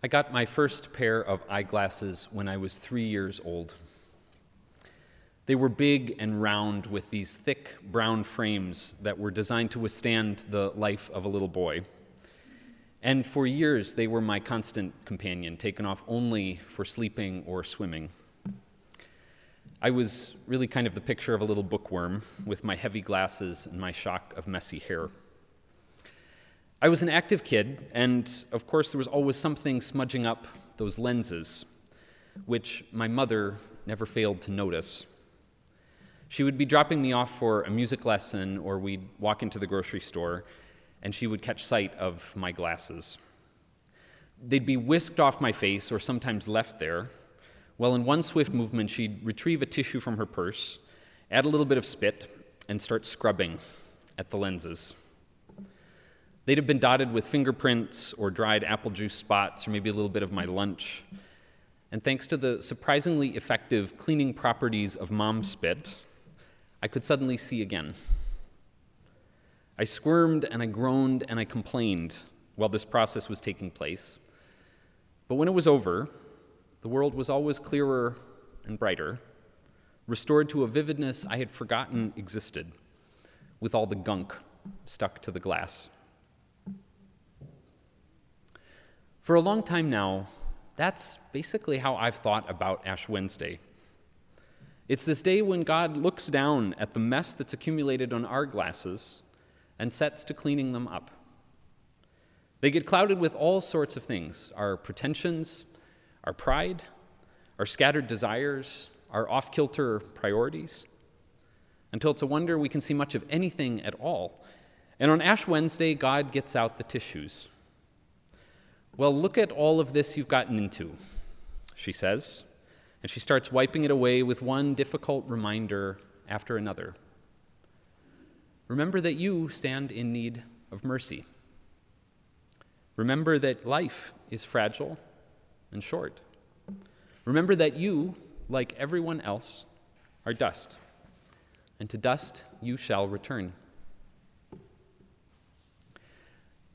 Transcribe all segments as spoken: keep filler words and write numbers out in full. I got my first pair of eyeglasses when I was three years old. They were big and round with these thick brown frames that were designed to withstand the life of a little boy. And for years, they were my constant companion, taken off only for sleeping or swimming. I was really kind of the picture of a little bookworm with my heavy glasses and my shock of messy hair. I was an active kid, and of course, there was always something smudging up those lenses, which my mother never failed to notice. She would be dropping me off for a music lesson, or we'd walk into the grocery store, and she would catch sight of my glasses. They'd be whisked off my face, or sometimes left there. Well, in one swift movement, she'd retrieve a tissue from her purse, add a little bit of spit, and start scrubbing at the lenses. They'd have been dotted with fingerprints or dried apple juice spots, or maybe a little bit of my lunch. And thanks to the surprisingly effective cleaning properties of mom spit, I could suddenly see again. I squirmed and I groaned and I complained while this process was taking place. But when it was over, the world was always clearer and brighter, restored to a vividness I had forgotten existed, with all the gunk stuck to the glass. For a long time now, that's basically how I've thought about Ash Wednesday. It's this day when God looks down at the mess that's accumulated on our glasses and sets to cleaning them up. They get clouded with all sorts of things: our pretensions, our pride, our scattered desires, our off-kilter priorities, until it's a wonder we can see much of anything at all. And on Ash Wednesday, God gets out the tissues. "Well, look at all of this you've gotten into," she says, and she starts wiping it away with one difficult reminder after another. Remember that you stand in need of mercy. Remember that life is fragile and short. Remember that you, like everyone else, are dust, and to dust you shall return.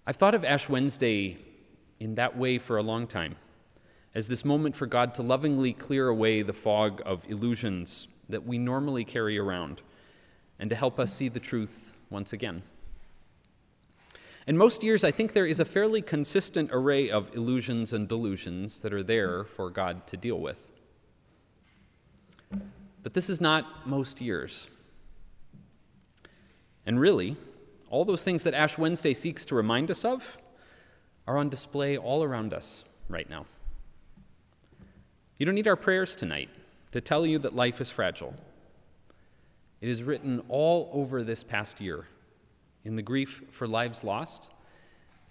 I've thought of Ash Wednesday in that way for a long time, as this moment for God to lovingly clear away the fog of illusions that we normally carry around, and to help us see the truth once again. And most years, I think there is a fairly consistent array of illusions and delusions that are there for God to deal with. But this is not most years. And really, all those things that Ash Wednesday seeks to remind us of are on display all around us right now. You don't need our prayers tonight to tell you that life is fragile. It is written all over this past year, in the grief for lives lost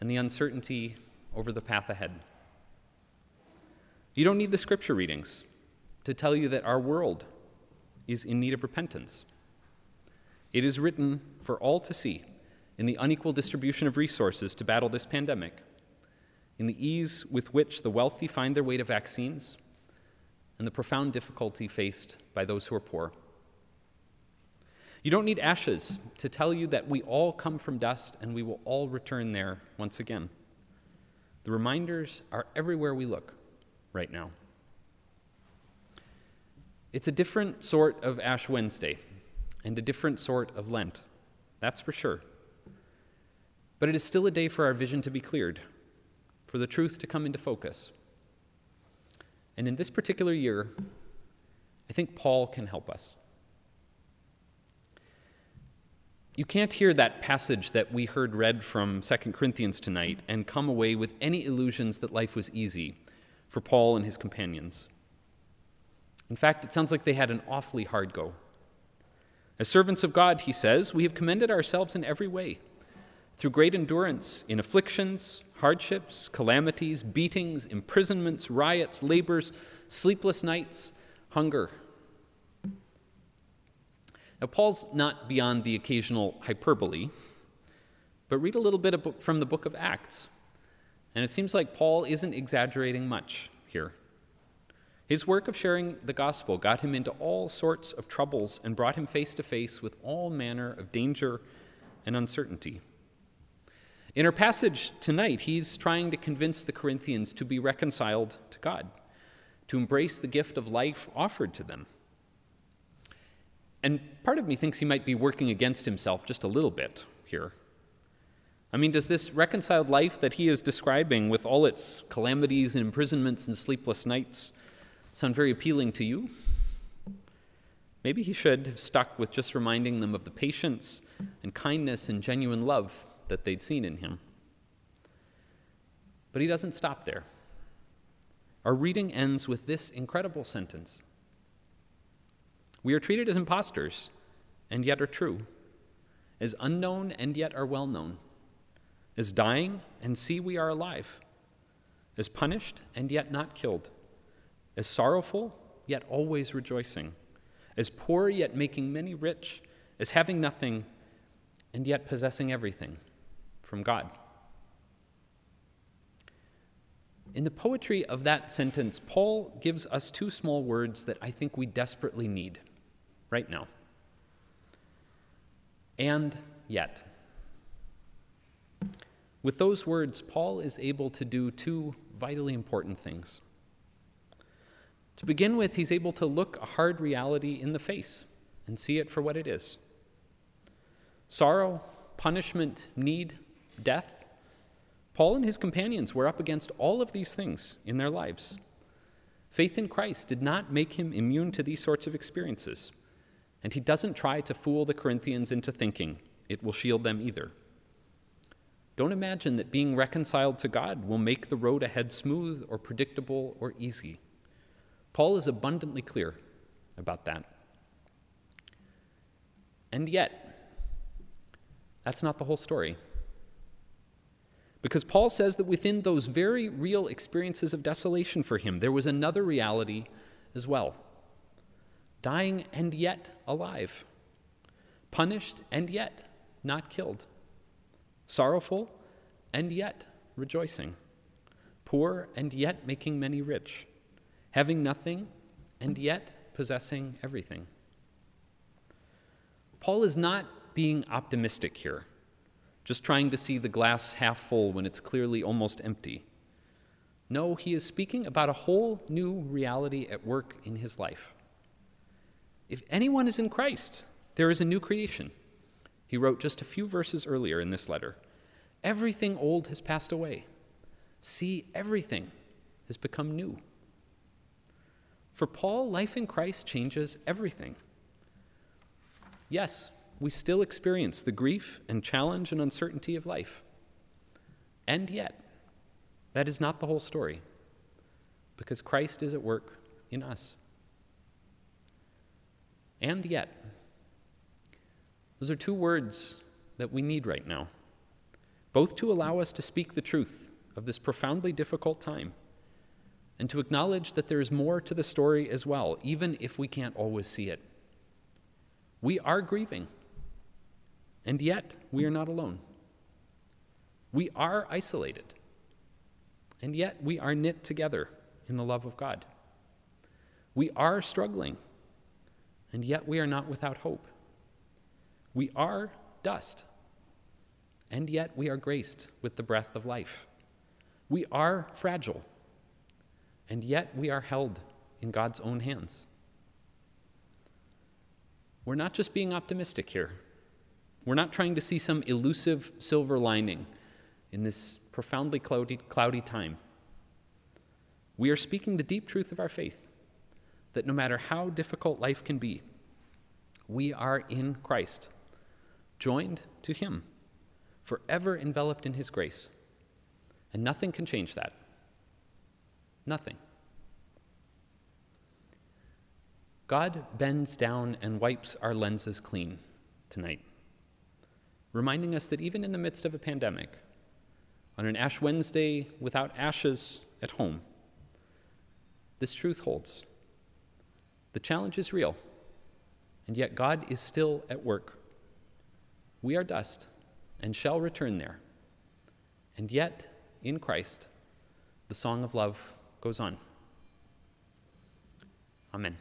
and the uncertainty over the path ahead. You don't need the scripture readings to tell you that our world is in need of repentance. It is written for all to see in the unequal distribution of resources to battle this pandemic, in the ease with which the wealthy find their way to vaccines, and the profound difficulty faced by those who are poor. You don't need ashes to tell you that we all come from dust and we will all return there once again. The reminders are everywhere we look right now. It's a different sort of Ash Wednesday and a different sort of Lent, that's for sure. But it is still a day for our vision to be cleared, for the truth to come into focus. And in this particular year, I think Paul can help us. You can't hear that passage that we heard read from Second Corinthians tonight and come away with any illusions that life was easy for Paul and his companions. In fact, it sounds like they had an awfully hard go. "As servants of God," he says, "we have commended ourselves in every way, through great endurance, in afflictions, hardships, calamities, beatings, imprisonments, riots, labors, sleepless nights, hunger." Now, Paul's not beyond the occasional hyperbole, but read a little bit from the book of Acts, and it seems like Paul isn't exaggerating much here. His work of sharing the gospel got him into all sorts of troubles and brought him face to face with all manner of danger and uncertainty. In our passage tonight, he's trying to convince the Corinthians to be reconciled to God, to embrace the gift of life offered to them. And part of me thinks he might be working against himself just a little bit here. I mean, does this reconciled life that he is describing, with all its calamities and imprisonments and sleepless nights, sound very appealing to you? Maybe he should have stuck with just reminding them of the patience and kindness and genuine love that they'd seen in him. But he doesn't stop there. Our reading ends with this incredible sentence: "We are treated as impostors, and yet are true, as unknown and yet are well known, as dying and see we are alive, as punished and yet not killed, as sorrowful yet always rejoicing, as poor yet making many rich, as having nothing and yet possessing everything from God." In the poetry of that sentence, Paul gives us two small words that I think we desperately need right now: and yet. With those words, Paul is able to do two vitally important things. To begin with, he's able to look a hard reality in the face and see it for what it is. Sorrow, punishment, need, death. Paul and his companions were up against all of these things in their lives. Faith in Christ did not make him immune to these sorts of experiences. And he doesn't try to fool the Corinthians into thinking it will shield them either. Don't imagine that being reconciled to God will make the road ahead smooth or predictable or easy. Paul is abundantly clear about that. And yet, that's not the whole story. Because Paul says that within those very real experiences of desolation for him, there was another reality as well: dying and yet alive, punished and yet not killed, sorrowful and yet rejoicing, poor and yet making many rich, having nothing and yet possessing everything. Paul is not being optimistic here, just trying to see the glass half full when it's clearly almost empty. No, he is speaking about a whole new reality at work in his life. If anyone is in Christ, there is a new creation. He wrote just a few verses earlier in this letter. Everything old has passed away. See, everything has become new. For Paul, life in Christ changes everything. Yes, we still experience the grief and challenge and uncertainty of life. And yet, that is not the whole story, because Christ is at work in us. And yet. Those are two words that we need right now, both to allow us to speak the truth of this profoundly difficult time and to acknowledge that there is more to the story as well, even if we can't always see it. We are grieving, and yet we are not alone. We are isolated, and yet we are knit together in the love of God. We are struggling, and yet we are not without hope. We are dust, and yet we are graced with the breath of life. We are fragile, and yet we are held in God's own hands. We're not just being optimistic here. We're not trying to see some elusive silver lining in this profoundly cloudy, cloudy time. We are speaking the deep truth of our faith, that no matter how difficult life can be, we are in Christ, joined to him, forever enveloped in his grace. And nothing can change that. Nothing. God bends down and wipes our lenses clean tonight, reminding us that even in the midst of a pandemic, on an Ash Wednesday without ashes at home, this truth holds. The challenge is real, and yet God is still at work. We are dust and shall return there. And yet, in Christ, the song of love goes on. Amen.